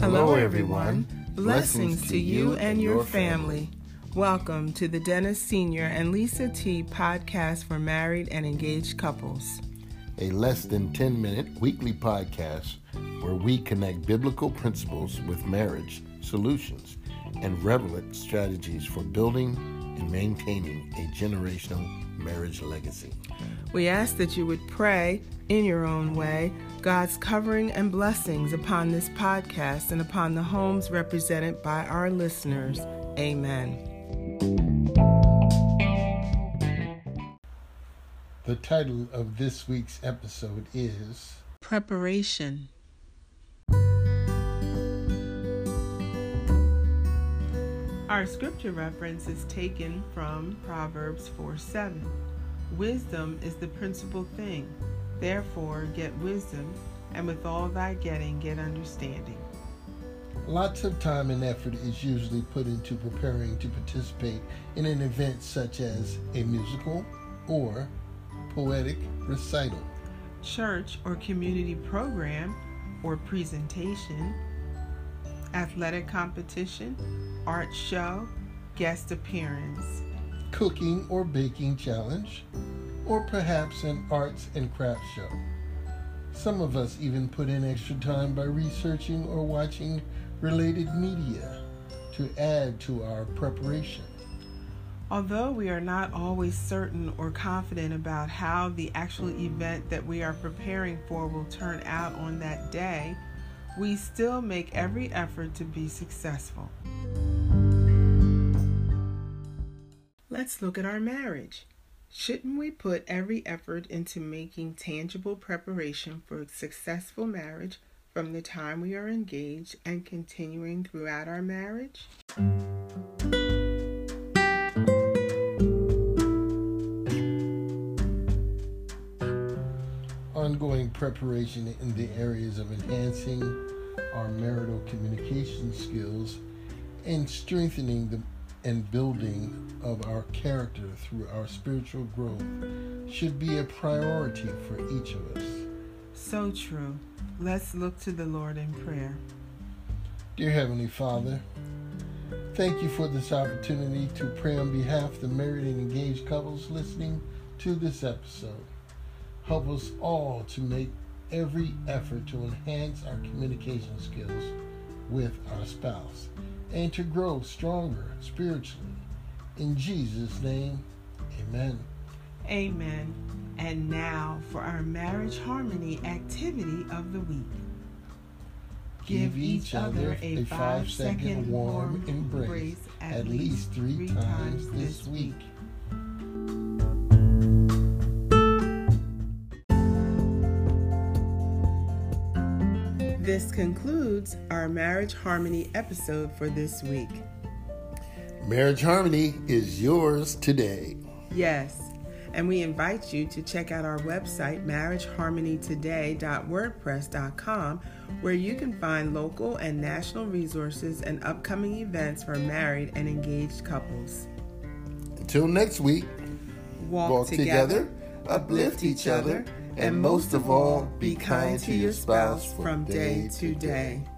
Hello everyone. Blessings to you and your family. Welcome to the Dennis Sr. and Lisa T. podcast for married and engaged couples. A less than 10-minute weekly podcast where we connect biblical principles with marriage solutions and relevant strategies for building and maintaining a generational marriage legacy. We ask that you would pray, in your own way, God's covering and blessings upon this podcast and upon the homes represented by our listeners. Amen. The title of this week's episode is Preparation. Our scripture reference is taken from Proverbs 4:7. Wisdom is the principal thing. Therefore, get wisdom, and with all thy getting, get understanding. Lots of time and effort is usually put into preparing to participate in an event such as a musical or poetic recital, church or community program or presentation, athletic competition, art show, guest appearance, cooking or baking challenge, or perhaps an arts and craft show. Some of us even put in extra time by researching or watching related media to add to our preparation. Although we are not always certain or confident about how the actual event that we are preparing for will turn out on that day, we still make every effort to be successful. Let's look at our marriage. Shouldn't we put every effort into making tangible preparation for a successful marriage from the time we are engaged and continuing throughout our marriage? Ongoing preparation in the areas of enhancing our marital communication skills and strengthening the and building of our character through our spiritual growth should be a priority for each of us. So true. Let's look to the Lord in prayer. Dear Heavenly Father, thank you for this opportunity to pray on behalf of the married and engaged couples listening to this episode. Help us all to make every effort to enhance our communication skills with our spouse and to grow stronger spiritually. In Jesus' name, amen. Amen. And now for our Marriage Harmony activity of the week. Give each other a 5-second warm embrace at least 3 times this week. This concludes our Marriage Harmony episode for this week. Marriage Harmony is yours today. Yes, and we invite you to check out our website, marriageharmonytoday.wordpress.com, where you can find local and national resources and upcoming events for married and engaged couples. Until next week, walk together, uplift each other, and most of all, be kind to your spouse from day to day.